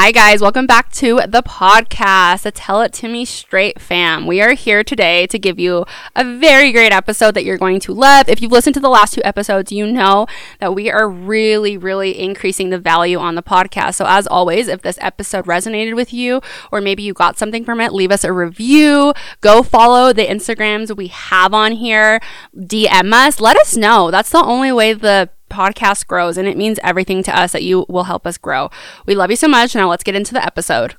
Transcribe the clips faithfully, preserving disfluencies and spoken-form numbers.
Hi guys, welcome back to the podcast, the Tell It To Me Straight fam. We are here today to give you a very great episode that you're going to love. If you've listened to the last two episodes, you know that we are really, really increasing the value on the podcast. So as always, if this episode resonated with you, or maybe you got something from it, leave us a review. Go follow the Instagrams we have on here. D M us. Let us know. That's the only way the podcast grows, and it means everything to us that you will help us grow. We love you so much. Now let's get into the episode.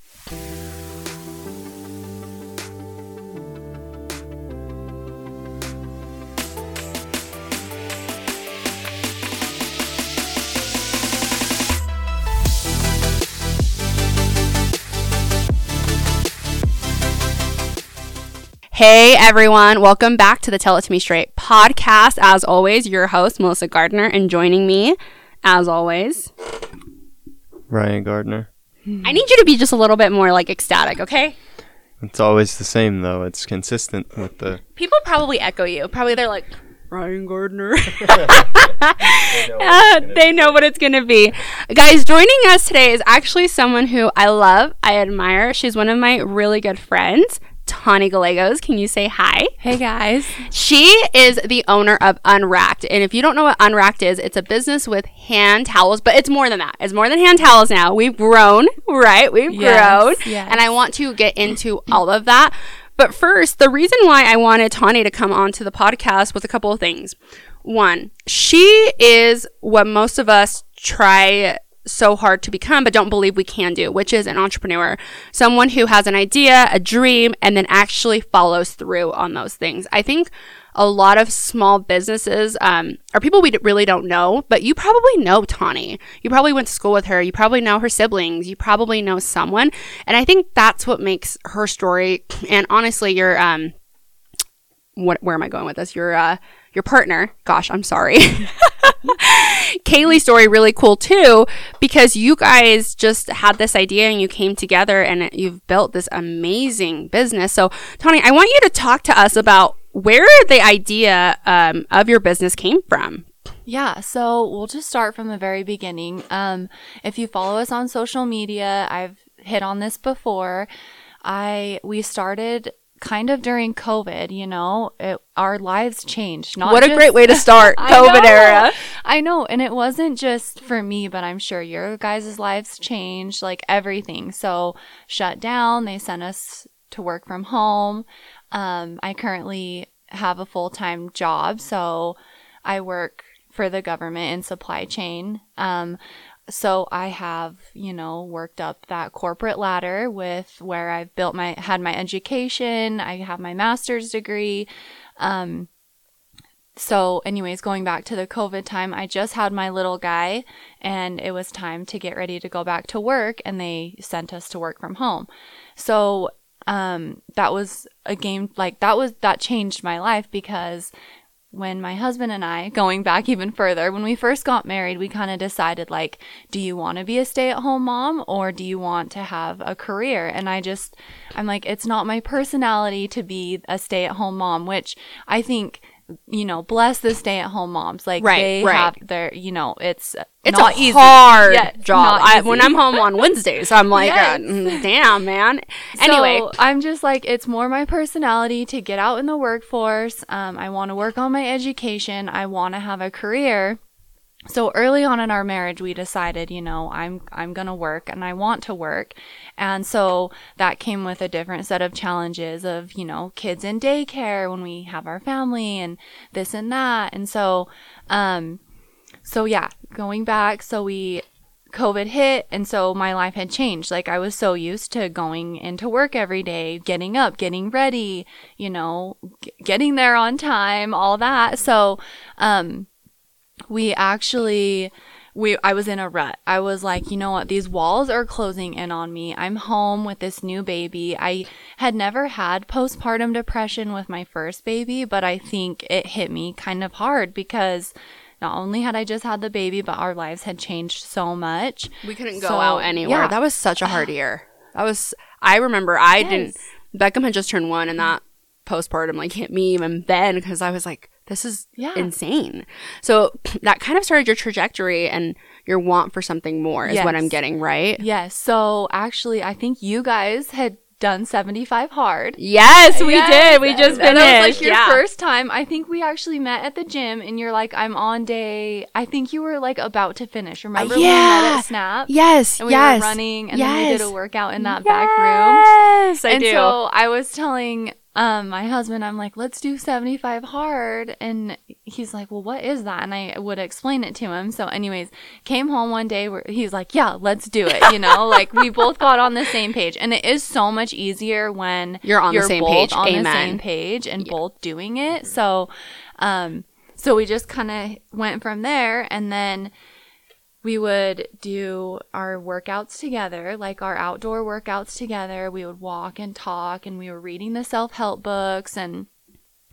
Hey everyone, welcome back to the Tell It To Me Straight podcast. As always, your host, Melissa Gardner, and joining me, as always, Ryan Gardner. I need you to be just a little bit more like ecstatic, okay? It's always the same though. It's consistent with the... People probably echo you. Probably they're like, Ryan Gardner. they, know uh, they know what it's going to be. Guys, joining us today is actually someone who I love, I admire. She's one of my really good friends. Tawny Gallegos, can you say hi? Hey guys. She is the owner of Unrakd, and if you don't know what Unrakd is, it's a business with hand towels, but it's more than that. It's more than hand towels now. We've grown, right? We've yes, grown, yes. And I want to get into all of that. But first, the reason why I wanted Tawny to come onto the podcast was a couple of things. One, she is what most of us try so hard to become but don't believe we can do, which is an entrepreneur, someone who has an idea, a dream, and then actually follows through on those things. I think a lot of small businesses um, are people we d- really don't know, but you probably know Tawny. You probably went to school with her. You probably know her siblings. You probably know someone. And I think that's what makes her story, and honestly, your um, what? Where am I going with this? Your uh, your partner. Gosh, I'm sorry. Kaylee's story really cool too, because you guys just had this idea and you came together and you've built this amazing business. So Tawny, I want you to talk to us about where the idea um, of your business came from. Yeah, so we'll just start from the very beginning. Um, if you follow us on social media, I've hit on this before. I we started kind of during COVID, you know, it, our lives changed. Not what a just, great way to start COVID I know, era. I know. And it wasn't just for me, but I'm sure your guys' lives changed, like everything. So shut down. They sent us to work from home. Um, I currently have a full-time job. So I work for the government in supply chain. Um, So I have, you know, worked up that corporate ladder with where I've built my, had my education. I have my master's degree. Um, so anyways, going back to the COVID time, I just had my little guy and it was time to get ready to go back to work, and they sent us to work from home. So um, that was a game, like that was, that changed my life, because when my husband and I, going back even further, when we first got married, we kind of decided, like, do you want to be a stay-at-home mom or do you want to have a career? And I just, I'm like, it's not my personality to be a stay-at-home mom, which I think, you know, bless the stay-at-home moms. Like, right, they right. have their, you know, it's It's not a easy. hard yeah, job. I, when I'm home on Wednesdays, I'm like, yes. uh, damn, man. Anyway. So I'm just like, it's more my personality to get out in the workforce. Um, I want to work on my education. I want to have a career. So early on in our marriage, we decided, you know, I'm I'm going to work and I want to work. And so that came with a different set of challenges of, you know, kids in daycare when we have our family and this and that. And so, um, so yeah, going back, so we, COVID hit, and so my life had changed. Like, I was so used to going into work every day, getting up, getting ready, you know, g- getting there on time, all that. So, um, we actually, we, I was in a rut. I was like, you know what? These walls are closing in on me. I'm home with this new baby. I had never had postpartum depression with my first baby, but I think it hit me kind of hard because not only had I just had the baby, but our lives had changed so much. We couldn't go so, out anywhere. Yeah. That was such a hard year. That was, I remember I yes. didn't, Beckham had just turned one, and that postpartum like hit me even then because I was like, this is yeah. insane. So that kind of started your trajectory and your want for something more is yes. what I'm getting, right? Yes. So actually, I think you guys had done seventy-five hard. Yes, we yes. did. We just and finished. That was like your yeah. first time. I think we actually met at the gym and you're like, I'm on day, I think you were like about to finish. Remember uh, yeah. when we met at Snap? Yes, and we yes. were running and yes. then we did a workout in that yes. back room. Yes, I and do. And so I was telling um, my husband, I'm like, let's do seventy-five hard. And he's like, well, what is that? And I would explain it to him. So anyways, came home one day where he's like, yeah, let's do it. You know, like we both got on the same page. And it is so much easier when you're on you're the same both page, on Amen. the same page and yeah. both doing it. So, um, so we just kind of went from there, and then we would do our workouts together, like our outdoor workouts together. We would walk and talk, and we were reading the self-help books, and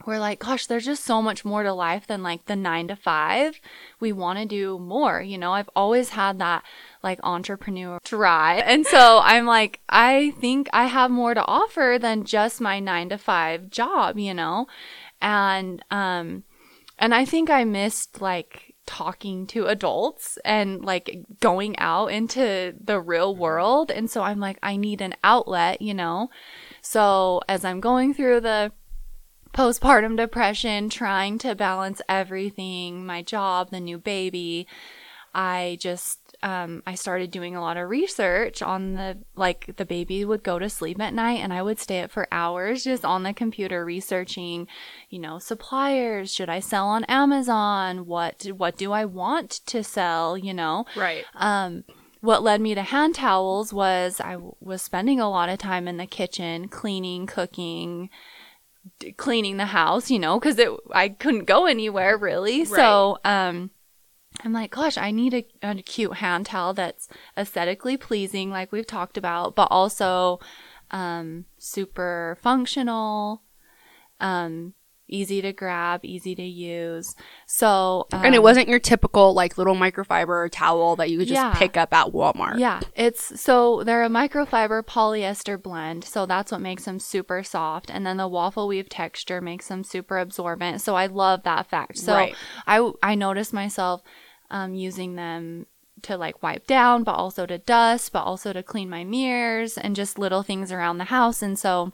we're like, gosh, there's just so much more to life than like the nine to five. We want to do more. You know, I've always had that like entrepreneur drive. And so I'm like, I think I have more to offer than just my nine to five job, you know? And, um, and I think I missed like talking to adults and like going out into the real world. And so I'm like, I need an outlet, you know? So as I'm going through the postpartum depression, trying to balance everything, my job, the new baby, I just, um, I started doing a lot of research on the, like the baby would go to sleep at night and I would stay up for hours just on the computer researching, you know, suppliers, should I sell on Amazon? What, what do I want to sell? You know? Right. Um, what led me to hand towels was I w- was spending a lot of time in the kitchen, cleaning, cooking, d- cleaning the house, you know, cause it, I couldn't go anywhere really. Right. So, um, I'm like, gosh, I need a, a cute hand towel that's aesthetically pleasing, like we've talked about, but also um, super functional, um, easy to grab, easy to use. So, um, and it wasn't your typical like little microfiber towel that you could just yeah, pick up at Walmart. Yeah, it's so they're a microfiber polyester blend, so that's what makes them super soft. And then the waffle weave texture makes them super absorbent. So I love that fact. So right. I I noticed myself. Um, using them to like wipe down, but also to dust, but also to clean my mirrors and just little things around the house. And so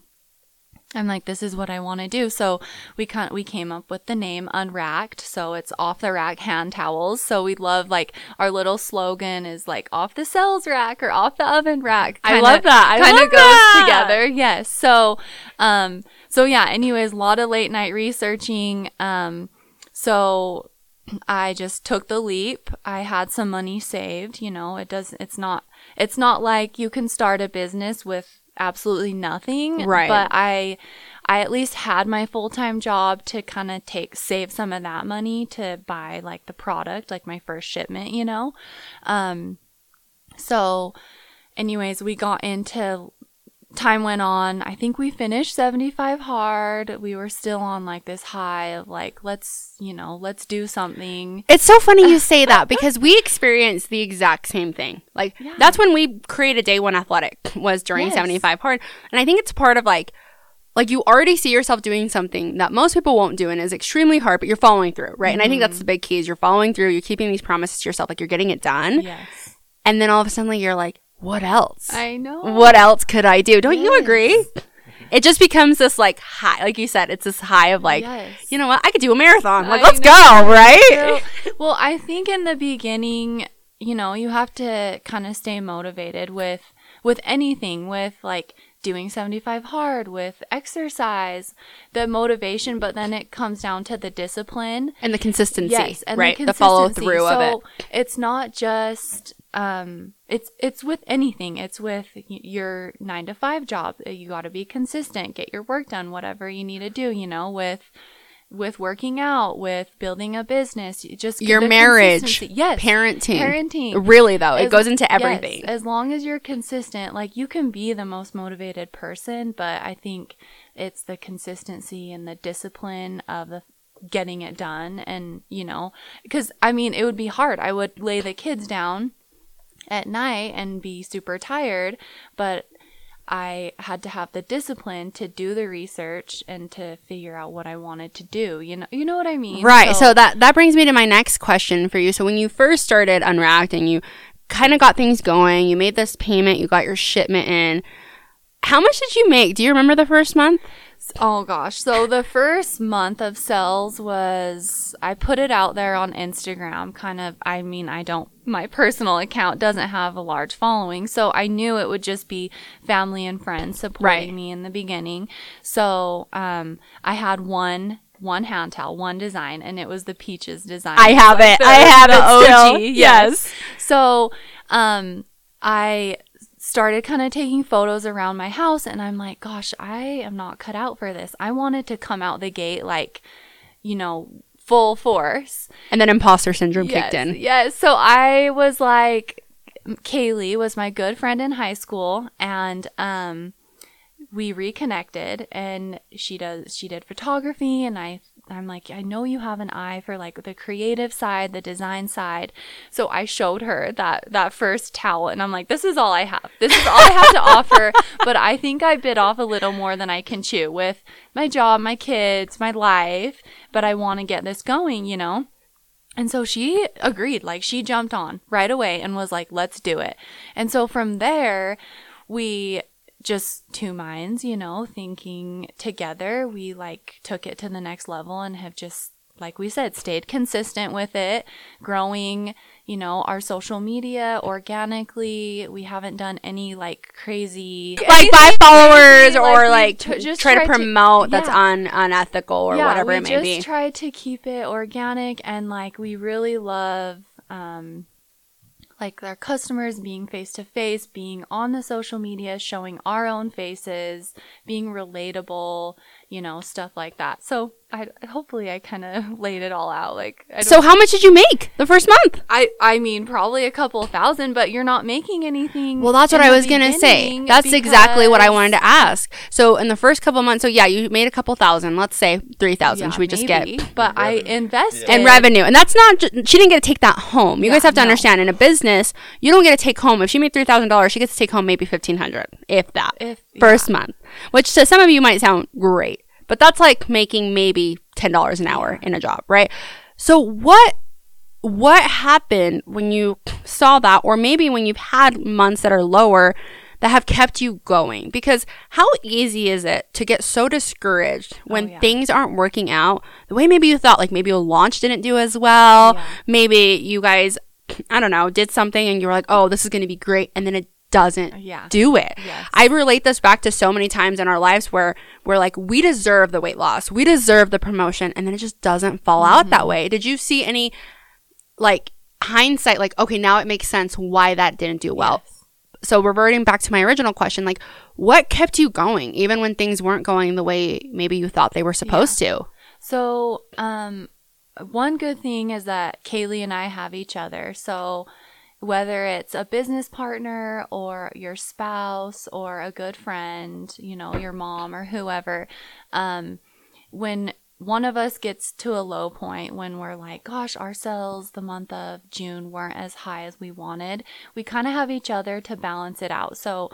I'm like, this is what I want to do. So we can't, we came up with the name Unrakd. So it's off the rack hand towels. So we love like our little slogan is like off the sales rack or off the oven rack. Kinda, I love that. I kind of goes that. together. Yes. So, um, so yeah, anyways, a lot of late night researching. Um, so I just took the leap. I had some money saved, you know, it doesn't, it's not, it's not like you can start a business with absolutely nothing. Right. But I, I at least had my full-time job to kind of take, save some of that money to buy like the product, like my first shipment, you know? Um, so anyways, we got into, time went on. I think we finished seventy-five hard. We were still on like this high of like, let's, you know, let's do something. It's so funny you say that because we experienced the exact same thing. Like yeah. that's when we created Day One Athletic was during yes. seventy-five hard. And I think it's part of like, like you already see yourself doing something that most people won't do and is extremely hard, but you're following through, right? Mm-hmm. And I think that's the big key is you're following through. You're keeping these promises to yourself. Like you're getting it done. Yes. And then all of a sudden like, you're like, what else? I know. What else could I do? Don't yes. you agree? It just becomes this like high, like you said, it's this high of like, yes. you know what? I could do a marathon. Like, I let's know. go, right? So, well, I think in the beginning, you know, you have to kind of stay motivated with, with anything, with like doing seventy-five hard, with exercise, the motivation, but then it comes down to the discipline. And the consistency, yes, and right? The, the follow through so of it. It's not just... Um, it's, it's with anything. It's with your nine to five job. You got to be consistent, get your work done, whatever you need to do, you know, with, with working out, with building a business, you just your marriage, yes, parenting, parenting. Really though, as, it goes into everything. Yes, as long as you're consistent, like you can be the most motivated person, but I think it's the consistency and the discipline of the getting it done. And, you know, because I mean, it would be hard. I would lay the kids down at night and be super tired, but I had to have the discipline to do the research and to figure out what I wanted to do. You know, you know what I mean? Right. So, so that, that brings me to my next question for you. So when you first started Unrakd and you kind of got things going, you made this payment, you got your shipment in, how much did you make? Do you remember the first month? Oh gosh. So the first month of sales was, I put it out there on Instagram, kind of, I mean, I don't, my personal account doesn't have a large following. So I knew it would just be family and friends supporting right. me in the beginning. So, um, I had one, one hand towel, one design, and it was the peaches design. I have it. I have it. O G. Yes. So, um, I started kind of taking photos around my house, and I'm like, gosh, I am not cut out for this. I wanted to come out the gate like, you know, full force. And then imposter syndrome yes, kicked in. Yes. So I was like, Kaylee was my good friend in high school, and um, we reconnected, and she does she did photography, and I I'm like, I know you have an eye for like the creative side, the design side. So I showed her that, that first towel, and I'm like, this is all I have. This is all I have to offer. But I think I bit off a little more than I can chew with my job, my kids, my life, but I want to get this going, you know? And so she agreed, like she jumped on right away and was like, let's do it. And so from there, we just two minds, you know, thinking together, we like took it to the next level and have just, like we said, stayed consistent with it, growing, you know, our social media organically. We haven't done any like crazy like buy followers like, or like t- just try, try to promote to, yeah. that's un- unethical or yeah, whatever it may be. We just try to keep it organic, and like we really love um like our customers being face-to-face, being on the social media, showing our own faces, being relatable, you know, stuff like that. So I, hopefully I kind of laid it all out. Like, I don't So how much did you make the first month? I, I mean, probably a couple thousand, but you're not making anything. Well, that's what I was going to say. That's exactly what I wanted to ask. So in the first couple months, so yeah, you made a couple thousand, let's say three thousand. Yeah, should we maybe, just get? But I invested. And revenue. And that's not, just, she didn't get to take that home. You yeah, guys have to no. understand, in a business, you don't get to take home. If she made three thousand dollars, she gets to take home maybe fifteen hundred dollars, if that, if, first yeah. month, which to some of you might sound great, but that's like making maybe ten dollars an hour in a job, right? So what what happened when you saw that, or maybe when you've had months that are lower that have kept you going? Because how easy is it to get so discouraged when oh, yeah. things aren't working out the way maybe you thought? Like maybe your launch didn't do as well. Yeah. Maybe you guys, I don't know, did something and you were like, oh, this is going to be great. And then it doesn't yeah. do it. Yes. I relate this back to so many times in our lives where we're like, we deserve the weight loss. We deserve the promotion. And then it just doesn't fall mm-hmm. out that way. Did you see any like hindsight? Like, okay, now it makes sense why that didn't do well. Yes. So reverting back to my original question, like what kept you going even when things weren't going the way maybe you thought they were supposed yeah. to? So, um, one good thing is that Kaylee and I have each other. So whether it's a business partner or your spouse or a good friend, you know, your mom or whoever, um, when one of us gets to a low point, when we're like, gosh, our sales the month of June weren't as high as we wanted, we kind of have each other to balance it out. So,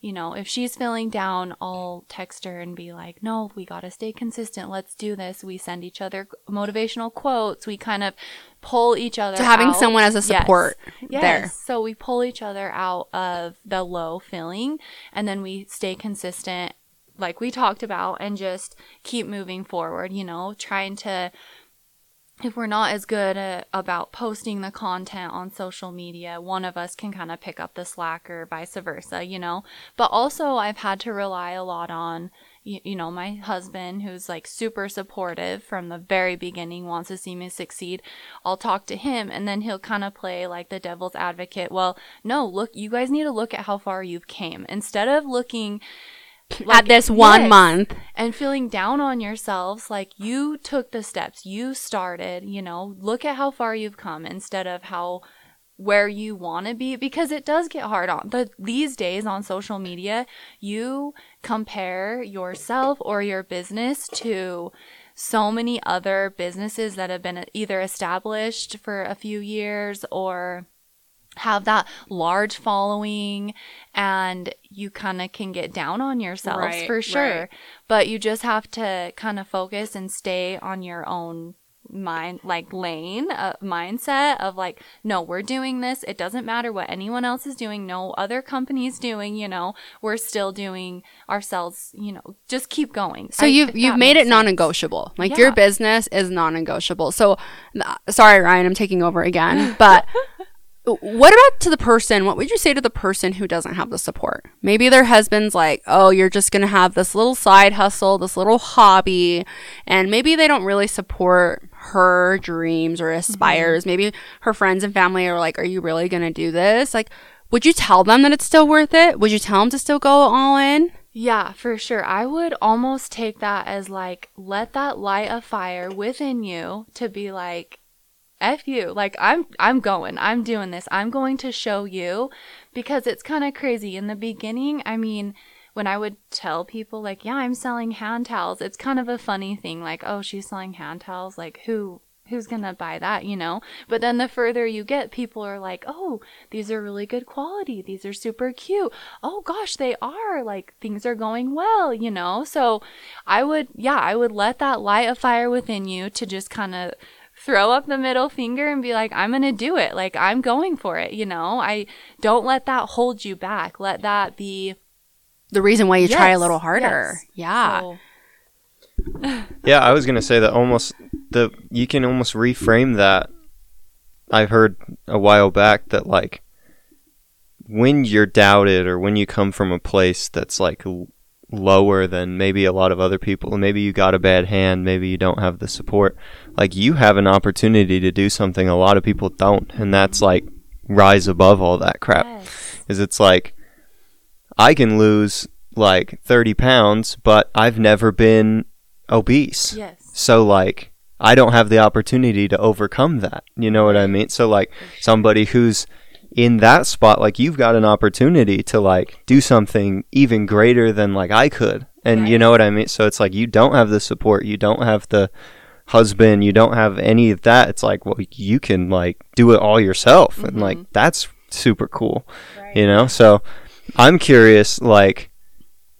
you know, if she's feeling down, I'll text her and be like, no, we got to stay consistent. Let's do this. We send each other motivational quotes. We kind of pull each other out. So having out. someone as a support yes. Yes. there. So we pull each other out of the low feeling, and then we stay consistent like we talked about and just keep moving forward, you know, trying to, if we're not as good uh, about posting the content on social media, one of us can kind of pick up the slack or vice versa, you know. But also I've had to rely a lot on, you, you know, my husband, who's like super supportive from the very beginning, wants to see me succeed. I'll talk to him and then he'll kind of play like the devil's advocate. Well, no, look, you guys need to look at how far you've came. Instead of looking Like, at this one yes, month and feeling down on yourselves, like you took the steps, you started, you know, look at how far you've come instead of how where you want to be, because it does get hard on the these days on social media. You compare yourself or your business to so many other businesses that have been either established for a few years or have that large following and you kind of can get down on yourselves, right, for sure. Right. But you just have to kind of focus and stay on your own mind, like lane, uh, mindset of like, no, we're doing this. It doesn't matter what anyone else is doing. No other company's doing, you know, we're still doing ourselves, you know, just keep going. So I, you've, you've made it non-negotiable. Like yeah. your business is non-negotiable. So sorry, Ryan, I'm taking over again, but what about to the person? What would you say to the person who doesn't have the support? Maybe their husband's like, oh, you're just going to have this little side hustle, this little hobby, and maybe they don't really support her dreams or aspires. Mm-hmm. Maybe her friends and family are like, are you really going to do this? Like, would you tell them that it's still worth it? Would you tell them to still go all in? Yeah, for sure. I would almost take that as like, let that light a fire within you to be like, F you. Like, I'm I'm going. I'm doing this. I'm going to show you, because it's kind of crazy. In the beginning, I mean, when I would tell people, like, yeah, I'm selling hand towels, it's kind of a funny thing. Like, oh, she's selling hand towels. Like, who who's going to buy that, you know? But then the further you get, people are like, oh, these are really good quality. These are super cute. Oh, gosh, they are. Like, things are going well, you know? So I would, yeah, I would let that light a fire within you to just kind of throw up the middle finger and be like, I'm going to do it. Like, I'm going for it. You know, I don't let that hold you back. Let that be the reason why you yes, try a little harder. Yes. Yeah. So. Yeah. I was going to say that almost the, you can almost reframe that. I've heard a while back that like when you're doubted or when you come from a place that's like l- lower than maybe a lot of other people, maybe you got a bad hand, maybe you don't have the support, like you have an opportunity to do something a lot of people don't, and that's like rise above all that crap. Yes. Is it's like I can lose like thirty pounds, but I've never been obese. Yes. So like I don't have the opportunity to overcome that, you know what I mean? So like somebody who's in that spot, like you've got an opportunity to like do something even greater than like I could, and right. you know what I mean? So it's like you don't have the support, you don't have the husband, you don't have any of that. It's like, well, you can like do it all yourself. Mm-hmm. And like that's super cool. Right. You know, so I'm curious, like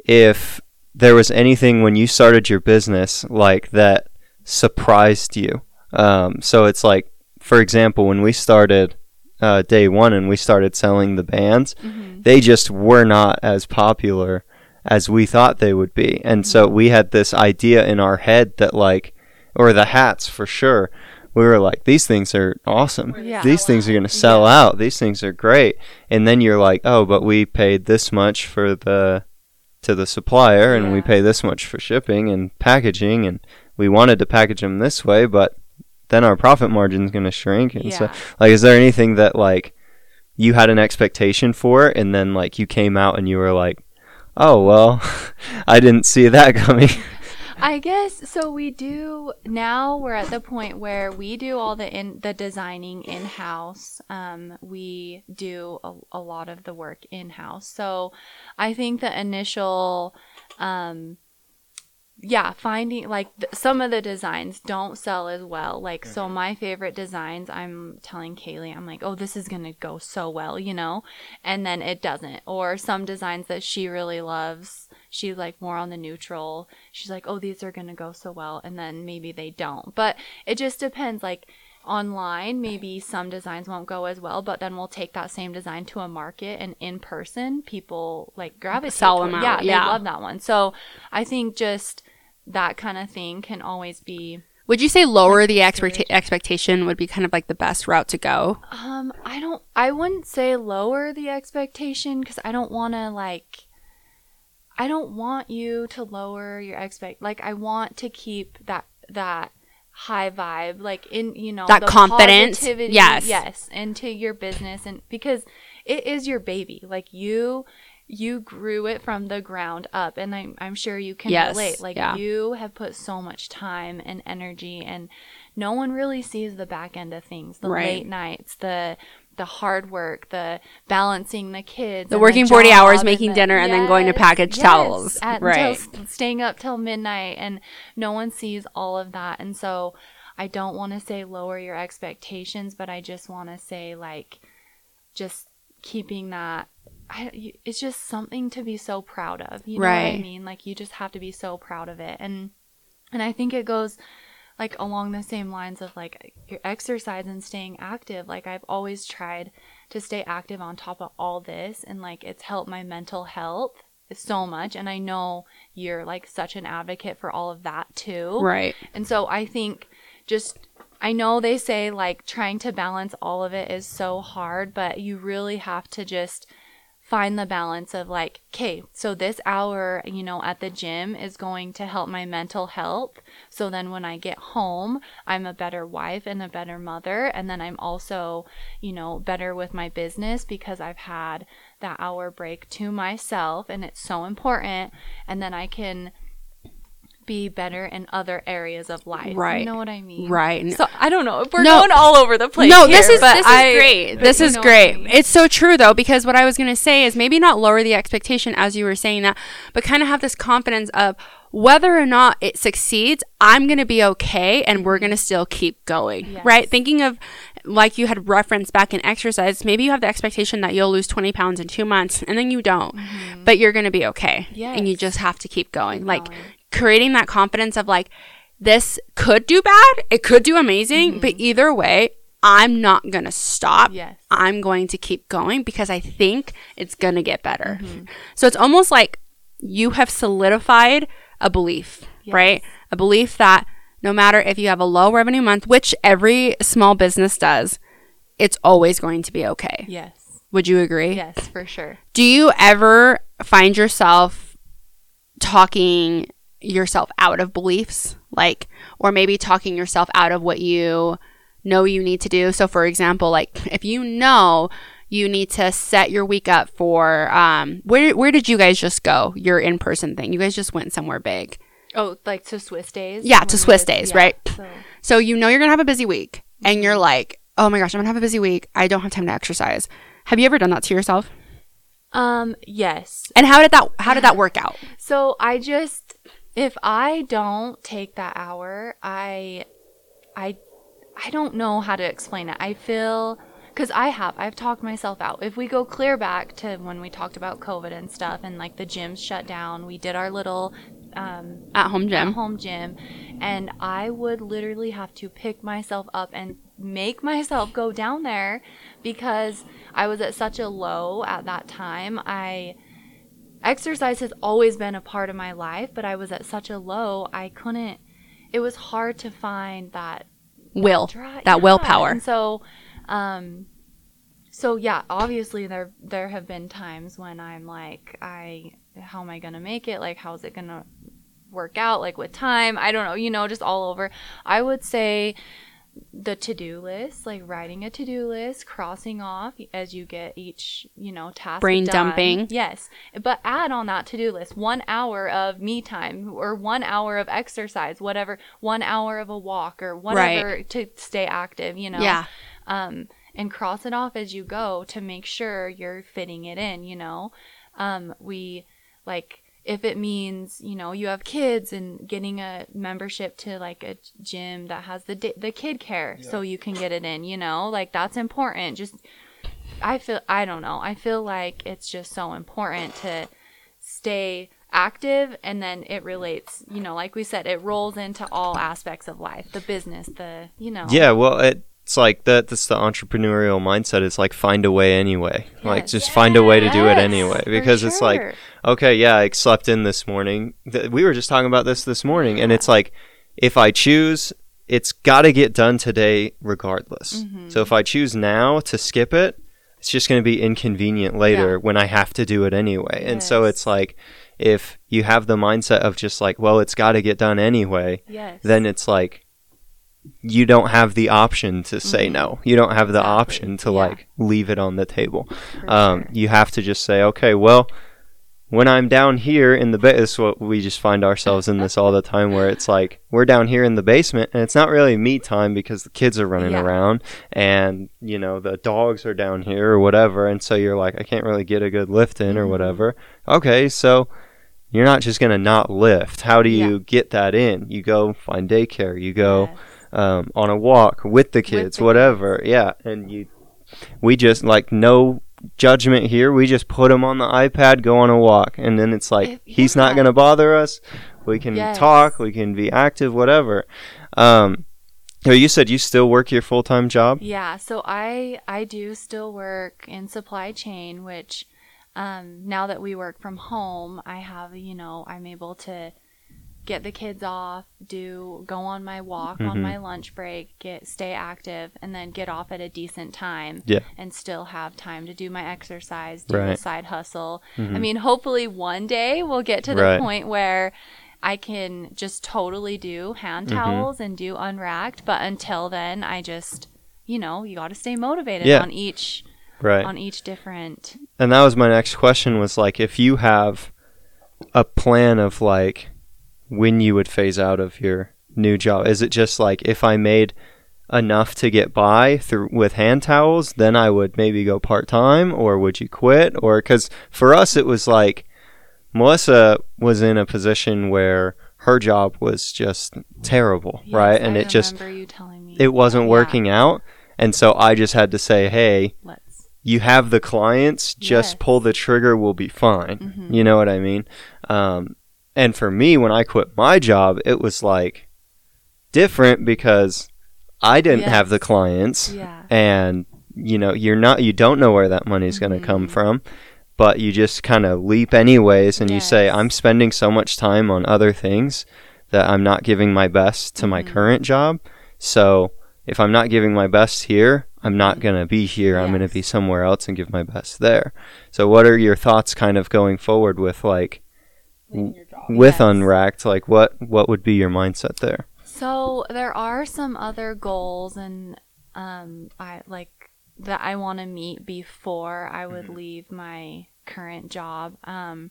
if there was anything when you started your business like that surprised you. Um so it's like, for example, when we started Uh, day one and we started selling the bands, mm-hmm. they just were not as popular as we thought they would be, and mm-hmm. so we had this idea in our head that like, or the hats for sure, we were like, these things are awesome, yeah. these things are going to sell yeah. out, these things are great. And then you're like, oh, but we paid this much for the to the supplier, and yeah. we pay this much for shipping and packaging, and we wanted to package them this way, but then our profit margin is going to shrink. And yeah. so like, is there anything that like you had an expectation for, and then like you came out and you were like, oh, well, I didn't see that coming? I guess so. We do now. We're at the point where we do all the in the designing in house. Um, we do a, a lot of the work in house. So I think the initial, um, yeah, finding like th- some of the designs don't sell as well. Like, mm-hmm. so my favorite designs, I'm telling Kaylee, I'm like, oh, this is going to go so well, you know, and then it doesn't. Or some designs that she really loves, she's like more on the neutral. She's like, oh, these are going to go so well. And then maybe they don't, but it just depends. Like online, maybe some designs won't go as well, but then we'll take that same design to a market, and in person, people like gravitate. Sell them out. Yeah, yeah. They love that one. So I think just that kind of thing can always be. Would you say lower the expect- expectation would be kind of like the best route to go? Um, I don't, I wouldn't say lower the expectation, because I don't want to like, I don't want you to lower your expect, like I want to keep that, that high vibe, like in, you know, that confidence. Positivity, yes. Yes. Into your business. And because it is your baby, like you, you grew it from the ground up, and I'm, I'm sure you can yes, relate. Like yeah. you have put so much time and energy, and no one really sees the back end of things, the right. late nights, the, the hard work, the balancing the kids, the working the forty hours, making the, dinner, and yes, then going to package yes, towels, at, right. staying up till midnight, and no one sees all of that. And so I don't want to say lower your expectations, but I just want to say like, just keeping that, I, it's just something to be so proud of. You know right. what I mean? Like, you just have to be so proud of it. And and I think it goes, like, along the same lines of, like, your exercise and staying active. Like, I've always tried to stay active on top of all this. And, like, it's helped my mental health so much. And I know you're, like, such an advocate for all of that, too. Right. And so I think just... I know they say, like, trying to balance all of it is so hard, but you really have to just find the balance of, like, okay, so this hour, you know, at the gym is going to help my mental health. So then when I get home, I'm a better wife and a better mother. And then I'm also, you know, better with my business because I've had that hour break to myself, and it's so important. And then I can be better in other areas of life. Right. You know what I mean? Right. So I don't know. We're no. going all over the place. No, here, this is this is I, great. This is great. I mean. It's so true though, because what I was going to say is maybe not lower the expectation as you were saying that, but kind of have this confidence of whether or not it succeeds, I'm going to be okay and we're going to still keep going. Yes. Right? Thinking of, like you had referenced back in exercise, maybe you have the expectation that you'll lose twenty pounds in two months and then you don't, mm-hmm. but you're going to be okay. Yes. And you just have to keep going. Keep like going. Creating that confidence of like, this could do bad, it could do amazing, mm-hmm. but either way, I'm not going to stop. Yes. I'm going to keep going because I think it's going to get better. Mm-hmm. So it's almost like you have solidified a belief, yes. right? A belief that no matter if you have a low revenue month, which every small business does, it's always going to be okay. Yes. Would you agree? Yes, for sure. Do you ever find yourself talking yourself out of beliefs, like, or maybe talking yourself out of what you know you need to do? So for example, like if you know you need to set your week up for um where where did you guys just go, your in-person thing? You guys just went somewhere big. Oh, like to Swiss days? Yeah, to Swiss days, yeah, right? So. so you know you're gonna have a busy week and you're like, oh my gosh, I'm gonna have a busy week. I don't have time to exercise. Have you ever done that to yourself? Um, yes. And how did that how did that work out? So I just If I don't take that hour, I, I, I don't know how to explain it. I feel, cause I have, I've talked myself out. If we go clear back to when we talked about COVID and stuff and like the gyms shut down, we did our little, um, at home gym, at home gym. And I would literally have to pick myself up and make myself go down there because I was at such a low at that time. I, Exercise has always been a part of my life, but I was at such a low, I couldn't, it was hard to find that will, that, dry, that yeah. willpower. And so, um, so yeah, obviously there, there have been times when I'm like, I, how am I going to make it? Like, how's it going to work out? Like with time, I don't know, you know, just all over. I would say the to-do list, like writing a to-do list, crossing off as you get each, you know, task brain done. Dumping. Yes. But add on that to-do list one hour of me time or one hour of exercise, whatever, one hour of a walk or whatever right. to stay active, you know. Yeah. Um, and cross it off as you go to make sure you're fitting it in, you know. Um, we like if it means, you know, you have kids and getting a membership to like a gym that has the di- the kid care yeah. so you can get it in, you know, like that's important. Just, I feel, I don't know. I feel like it's just so important to stay active, and then it relates, you know, like we said, it rolls into all aspects of life, the business, the, you know. Yeah, well, it. It's like that. That's the entrepreneurial mindset. It's like find a way anyway. Yes. Like just yes. find a way to do it anyway. Because sure. it's like, okay, yeah, I slept in this morning. Th- we were just talking about this this morning, yeah. and it's like, if I choose, it's got to get done today regardless. Mm-hmm. So if I choose now to skip it, it's just going to be inconvenient later yeah. when I have to do it anyway. Yes. And so it's like, if you have the mindset of just like, well, it's got to get done anyway. Yes. Then it's like, you don't have the option to say mm-hmm. no. You don't have the exactly. option to yeah. like leave it on the table. Um, sure. You have to just say, okay, well, when I'm down here in the basement, it's what we just find ourselves in this all the time, where it's like we're down here in the basement and it's not really me time because the kids are running yeah. around and, you know, the dogs are down here or whatever. And so you're like, I can't really get a good lift in mm-hmm. or whatever. Okay, so you're not just going to not lift. How do you yeah. get that in? You go find daycare. You go... Yes. Um, on a walk with the kids, with the whatever. Kids. Yeah. And you we just, like, no judgment here. We just put him on the iPad, go on a walk, and then it's like, if, yeah. he's not going to bother us. We can yes. talk, we can be active, whatever. Um, so you said you still work your full-time job? Yeah, so I, I do still work in supply chain, which um, now that we work from home, I have, you know, I'm able to get the kids off, do go on my walk mm-hmm. on my lunch break, get stay active, and then get off at a decent time yeah. and still have time to do my exercise, do right. the side hustle. Mm-hmm. I mean, hopefully one day we'll get to the right. point where I can just totally do hand mm-hmm. towels and do Unrakd, but until then, I just, you know, you got to stay motivated yeah. on each right. on each different. And that was my next question, was like, if you have a plan of like when you would phase out of your new job? Is it just like, if I made enough to get by through with hand towels, then I would maybe go part-time, or would you quit? Or, because for us, it was like, Melissa was in a position where her job was just terrible, yes, right? And I it just, you telling me it wasn't that, working yeah. out. And so I just had to say, hey, Let's. you have the clients, just yes. pull the trigger, we'll be fine. Mm-hmm. You know what I mean? Um, And for me, when I quit my job, it was like different, because I didn't yes. have the clients yeah. and, you know, you're not, you don't know where that money's mm-hmm. going to come from, but you just kind of leap anyways. And yes. you say, I'm spending so much time on other things that I'm not giving my best to mm-hmm. my current job. So if I'm not giving my best here, I'm not going to be here. Yes. I'm going to be somewhere else and give my best there. So what are your thoughts kind of going forward with like, with yes. Unrakd, like what what would be your mindset there? So there are some other goals and um I like that I want to meet before I would mm-hmm. leave my current job, um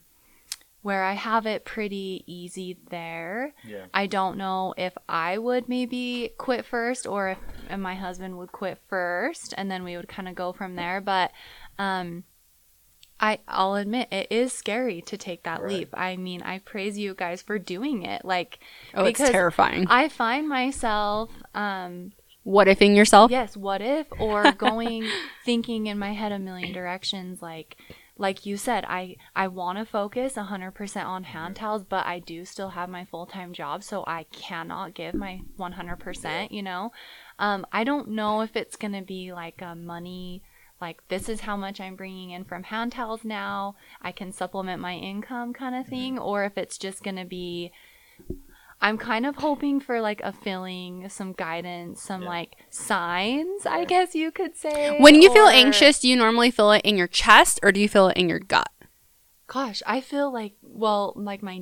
where I have it pretty easy there. Yeah. I don't know if I would maybe quit first, or if, if my husband would quit first and then we would kind of go from there, but um I, I'll admit, it is scary to take that right. leap. I mean, I praise you guys for doing it. Like, oh, it's terrifying. I find myself um, what ifing yourself. Yes, what if, or going thinking in my head a million directions. Like, like you said, I I want to focus one hundred percent on hand towels, but I do still have my full time job, so I cannot give my one hundred percent. You know, um, I don't know if it's gonna be like a money. Like, this is how much I'm bringing in from hand towels now. I can supplement my income kind of thing. Or if it's just going to be, I'm kind of hoping for like a feeling, some guidance, some yeah. like signs, I guess you could say. When you or, feel anxious, do you normally feel it in your chest, or do you feel it in your gut? Gosh, I feel like, well, like my,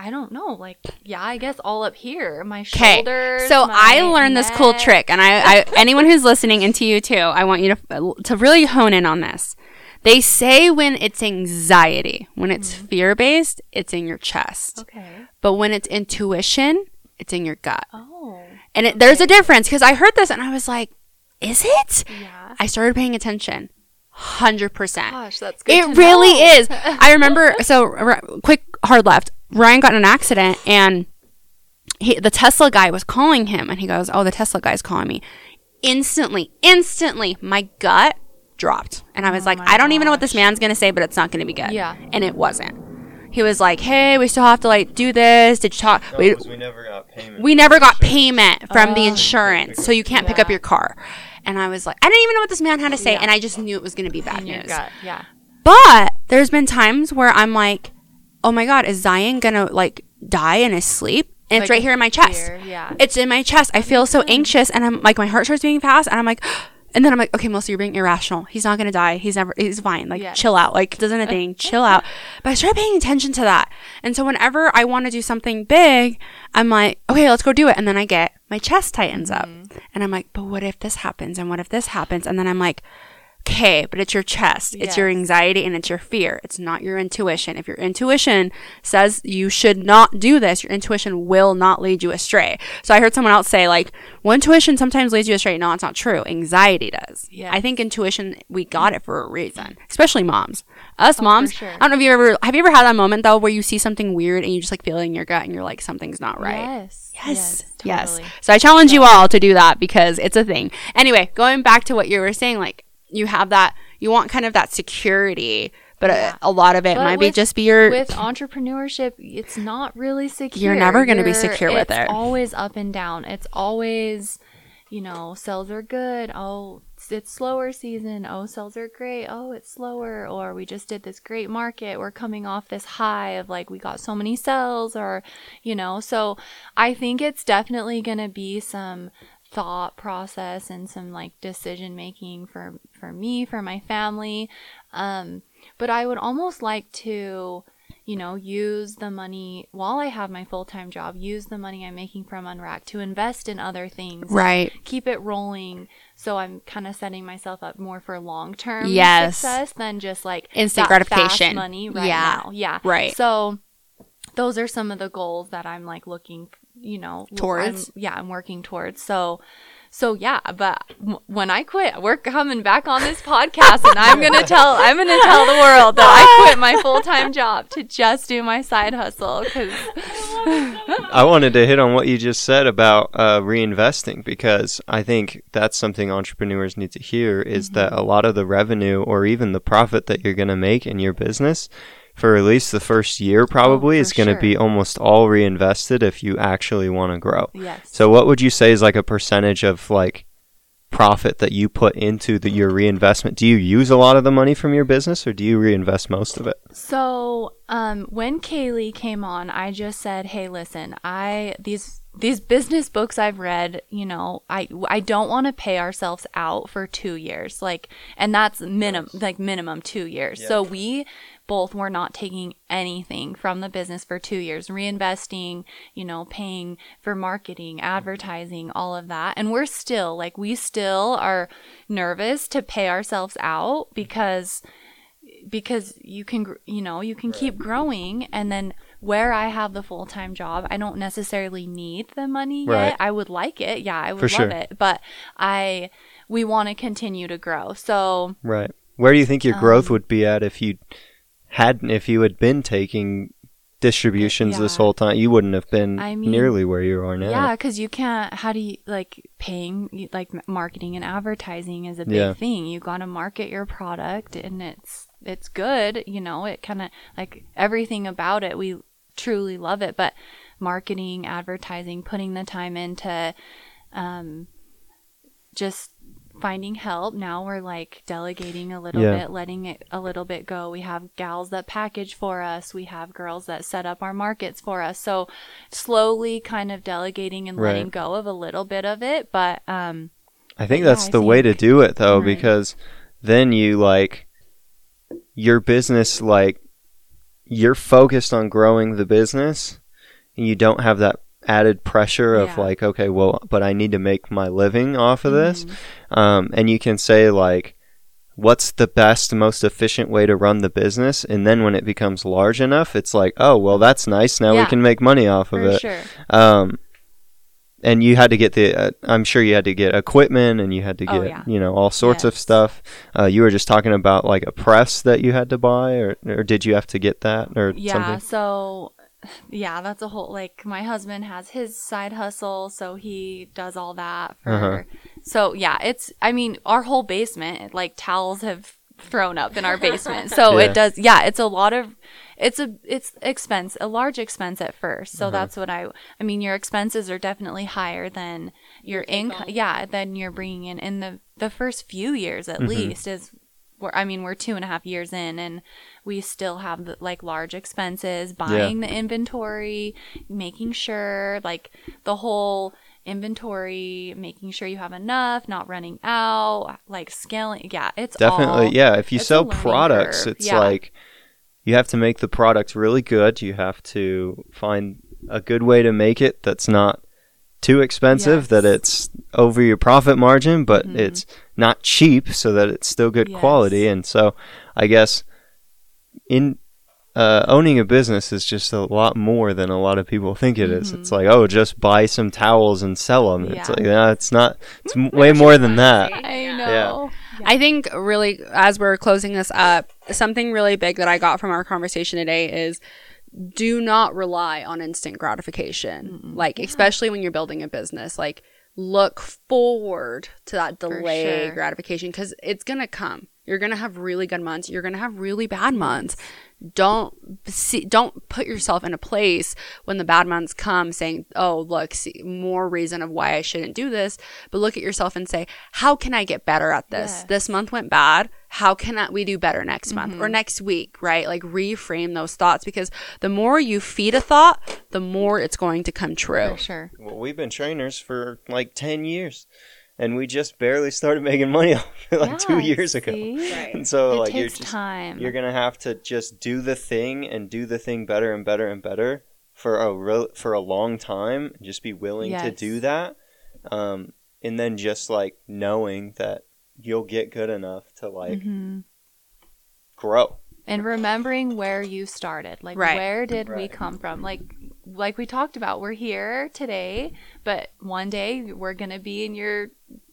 I don't know, like, yeah, I guess all up here, my shoulders. Okay, so I learned neck. This cool trick, and I, I anyone who's listening, and to you too, I want you to to really hone in on this. They say when it's anxiety, when it's mm-hmm. fear-based, it's in your chest. Okay. But when it's intuition, it's in your gut. Oh. And it, okay. there's a difference, because I heard this, and I was like, is it? Yeah. I started paying attention. one hundred percent. Gosh, that's good. It to really know. Is. I remember, so r- quick, hard left. Ryan got in an accident, and he, the Tesla guy was calling him, and he goes, oh, the Tesla guy's calling me. Instantly, instantly, my gut dropped. And I was oh like, I don't gosh. even know what this man's going to say, but it's not going to be good. Yeah. And it wasn't. He was like, hey, we still have to, like, do this. Did you talk? No, we, we never got payment. We never got insurance. payment from oh. the insurance, so you can't yeah. pick up your car. And I was like, I didn't even know what this man had to say, yeah. and I just knew it was going to be bad in news. Your gut. Yeah. But there's been times where I'm like, oh my God, is Zion going to like die in his sleep? And like it's right here in my chest. Fear, yeah. It's in my chest. I feel so anxious, and I'm like, my heart starts beating fast, and I'm like, and then I'm like, okay, Melissa, you're being irrational. He's not going to die. He's never, he's fine. Like, yes. chill out. Like, it doesn't a thing. Chill out. But I started paying attention to that. And so whenever I want to do something big, I'm like, okay, let's go do it. And then I get, my chest tightens mm-hmm. up. And I'm like, but what if this happens? And what if this happens? And then I'm like, okay, but it's your chest, yes. it's your anxiety, and it's your fear. It's not your intuition. If your intuition says you should not do this, your intuition will not lead you astray. So I heard someone else say, like, well, intuition sometimes leads you astray. No, it's not true. Anxiety does. Yeah. I think intuition, we got it for a reason, especially moms. Us oh, moms, sure. I don't know if you ever, have you ever had that moment, though, where you see something weird and you just, like, feel it in your gut and you're like, something's not right? Yes. Yes. Yes. Totally. yes. So I challenge yeah. you all to do that, because it's a thing. Anyway, going back to what you were saying, like, you have that, you want kind of that security, but yeah. a, a lot of it but might with, be just be your. With entrepreneurship, it's not really secure. You're never going to be secure with it. It's always up and down. It's always, you know, sales are good. Oh, it's slower season. Oh, sales are great. Oh, it's slower. Or we just did this great market. We're coming off this high of like we got so many sales, or, you know. So I think it's definitely going to be some thought process and some like decision making for, for me, for my family. Um, but I would almost like to, you know, use the money while I have my full-time job, use the money I'm making from Unrakd to invest in other things. Right. Keep it rolling. So I'm kind of setting myself up more for long-term yes. success than just like instant gratification money right yeah. now. Yeah. Right. So those are some of the goals that I'm like looking, you know, towards. I'm, yeah. I'm working towards. So, So, yeah, but when I quit, we're coming back on this podcast and I'm going to tell I'm going to tell the world that I quit my full-time job to just do my side hustle. Cause I wanted to hit on what you just said about uh, reinvesting, because I think that's something entrepreneurs need to hear is mm-hmm. that a lot of the revenue or even the profit that you're going to make in your business for at least the first year probably oh, is going to sure. be almost all reinvested if you actually want to grow. Yes. So what would you say is like a percentage of like profit that you put into the, your reinvestment? Do you use a lot of the money from your business, or do you reinvest most of it? So um, when Kaylee came on, I just said, hey, listen, I these these business books I've read, you know, I, I don't want to pay ourselves out for two years. Like, and that's minimum, like minimum two years. Yep. So we... both were not taking anything from the business for two years, reinvesting, you know, paying for marketing, advertising, all of that. And we're still like, we still are nervous to pay ourselves out because, because you can, you know, you can right. keep growing. And then where I have the full-time job, I don't necessarily need the money yet. Right. I would like it. Yeah, I would for love sure. it. But I, we want to continue to grow. So. Right. Where do you think your growth um, would be at if you... Hadn't if you had been taking distributions yeah. this whole time, you wouldn't have been I mean, nearly where you are now. Yeah, because you can't. How do you like paying? Like marketing and advertising is a big yeah. thing. You got to market your product, and it's it's good. You know, it kind of like everything about it. We truly love it, but marketing, advertising, putting the time into, um, just. finding help. Now we're like delegating a little yeah. bit, letting it a little bit go. We have gals that package for us. We have girls that set up our markets for us. So slowly kind of delegating and right. letting go of a little bit of it. But um, I think that's yeah, I the think, way to do it though, right. because then you like your business, like you're focused on growing the business and you don't have that added pressure of yeah. like, okay, well, but I need to make my living off of this. Mm-hmm. Um, and you can say like, what's the best, most efficient way to run the business? And then when it becomes large enough, it's like, oh, well, that's nice. Now yeah. we can make money off of For it. Sure. Um, and you had to get the, uh, I'm sure you had to get equipment and you had to get, oh, yeah. you know, all sorts yes. of stuff. Uh, you were just talking about like a press that you had to buy or, or did you have to get that or yeah, something? Yeah. So yeah, that's a whole, like, my husband has his side hustle, so he does all that. For, uh-huh. So, yeah, it's, I mean, our whole basement, like, towels have thrown up in our basement. So, yeah. it does, yeah, it's a lot of, it's a, it's expense, a large expense at first. So, uh-huh. that's what I, I mean, your expenses are definitely higher than your income. Yeah, than you're bringing in. In the, the first few years, at mm-hmm. least, is We're, I mean, we're two and a half years in and we still have the, like large expenses, buying yeah. the inventory, making sure like the whole inventory, making sure you have enough, not running out, like scaling. Yeah, it's definitely. All, yeah. If you sell products, curve. it's yeah. like you have to make the product really good. You have to find a good way to make it that's not too expensive, yes. that it's over your profit margin, but mm-hmm. it's not cheap, so that it's still good yes. quality. And so I guess in uh, owning a business is just a lot more than a lot of people think it mm-hmm. is. It's like, oh, just buy some towels and sell them. Yeah. It's like, no, it's not, it's way more than that. I know. Yeah. Yeah. I think really, as we're closing this up, something really big that I got from our conversation today is do not rely on instant gratification. Mm-mm. Like, yeah. especially when you're building a business, like look forward to that delay sure. gratification, because it's going to come. You're going to have really good months. You're going to have really bad months. Don't see, don't put yourself in a place when the bad months come saying, oh, look, see, more reason of why I shouldn't do this. But look at yourself and say, how can I get better at this? Yes. This month went bad. How can I, we do better next mm-hmm. month or next week, right? Like reframe those thoughts, because the more you feed a thought, the more it's going to come true. For sure. Well, we've been trainers for like ten years. And we just barely started making money off it like yeah, two years see? ago. Right. And so it like takes you're just time. You're gonna have to just do the thing and do the thing better and better and better for a re- for a long time. Just be willing yes. to do that, um, and then just like knowing that you'll get good enough to like mm-hmm. grow. And remembering where you started, like right. where did right. we come from, like. Like we talked about, we're here today, but one day we're gonna be in your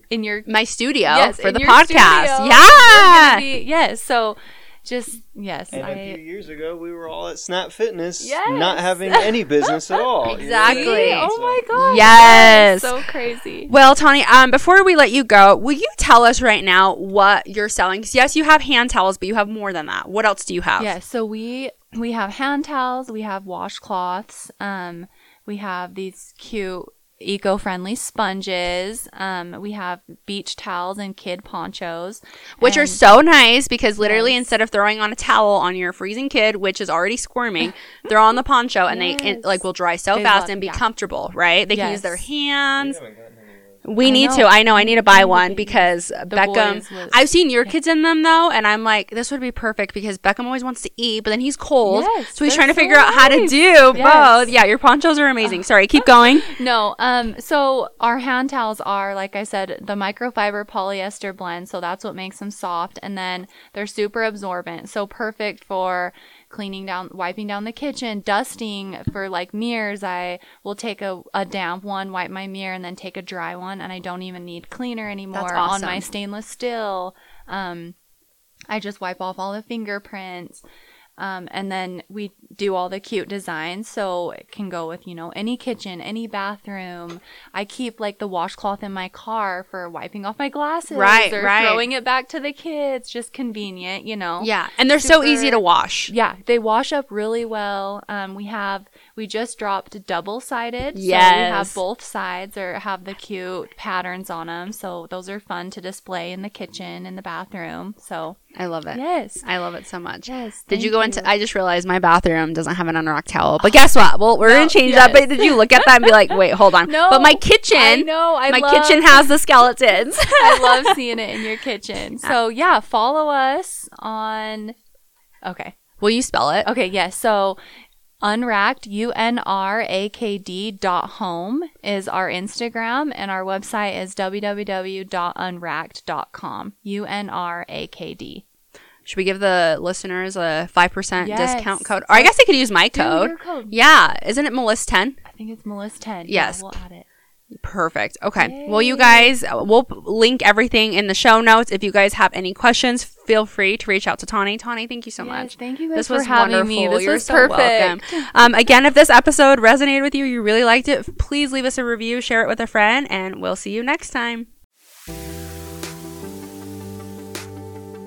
in your my studio yes, for the podcast. Studio. Yeah, be, yes. So, just yes. And I, a few years ago, we were all at Snap Fitness, yes. not having any business at all. Exactly. You know what I mean? Oh so. my god. Yes. So crazy. Well, Tawny, um, before we let you go, will you tell us right now what you're selling? Because yes, you have hand towels, but you have more than that. What else do you have? Yeah. So we. We have hand towels, we have washcloths, um, we have these cute eco-friendly sponges, um, we have beach towels and kid ponchos. Which and, are so nice because literally yes. instead of throwing on a towel on your freezing kid, which is already squirming, throw on the poncho and yes. they it, like will dry so they fast love, and be yeah. comfortable, right? They yes. can use their hands. We I need know. to. I know. I need to buy one because the Beckham. Was, I've seen your yeah. kids in them though, and I'm like, this would be perfect because Beckham always wants to eat, but then he's cold, yes, so he's trying to so figure nice. out how to do yes. both. Yeah, your ponchos are amazing. Sorry, keep going. No. Um. So our hand towels are, like I said, the microfiber polyester blend. So that's what makes them soft, and then they're super absorbent. So perfect for cleaning down, wiping down the kitchen, dusting for like mirrors. I will take a, a damp one, wipe my mirror, and then take a dry one, and I don't even need cleaner anymore. That's awesome. On my stainless steel. Um, I just wipe off all the fingerprints. Um, and then we do all the cute designs, so it can go with, you know, any kitchen, any bathroom. I keep like the washcloth in my car for wiping off my glasses right, or right. throwing it back to the kids. Just convenient, you know. Yeah, and they're Super, so easy to wash. Yeah, they wash up really well. Um, we have we just dropped double-sided, yes. so we have both sides or have the cute patterns on them. So those are fun to display in the kitchen, in the bathroom. So. I love it. Yes. I love it so much. Yes. Did you go into you. I just realized my bathroom doesn't have an Unrakd towel. But guess what? Well, we're no, going to change yes. that. But did you look at that and be like, "Wait, hold on." No. But my kitchen, I know, I my love, kitchen has the skeletons. I love seeing it in your kitchen. So, yeah, follow us on Okay. Will you spell it? Okay, yes. Yeah, so Unrakd, U N R A K D dot home is our Instagram, and our website is w w w dot unrakd dot com, U N R A K D. Should we give the listeners a five percent yes. discount code? Or I guess they could use my code. Do your code. Yeah. Isn't it Melissa ten? I think it's Melissa ten. Yes. Yeah, we'll add it. Perfect. Okay. Yay. Well, you guys, we'll link everything in the show notes. If you guys have any questions, feel free to reach out to Tawny. Tawny, thank you so yes, much. Thank you guys this for was having wonderful. me. This You're was so perfect. welcome. Um, again, if this episode resonated with you, you really liked it, please leave us a review, share it with a friend, and we'll see you next time.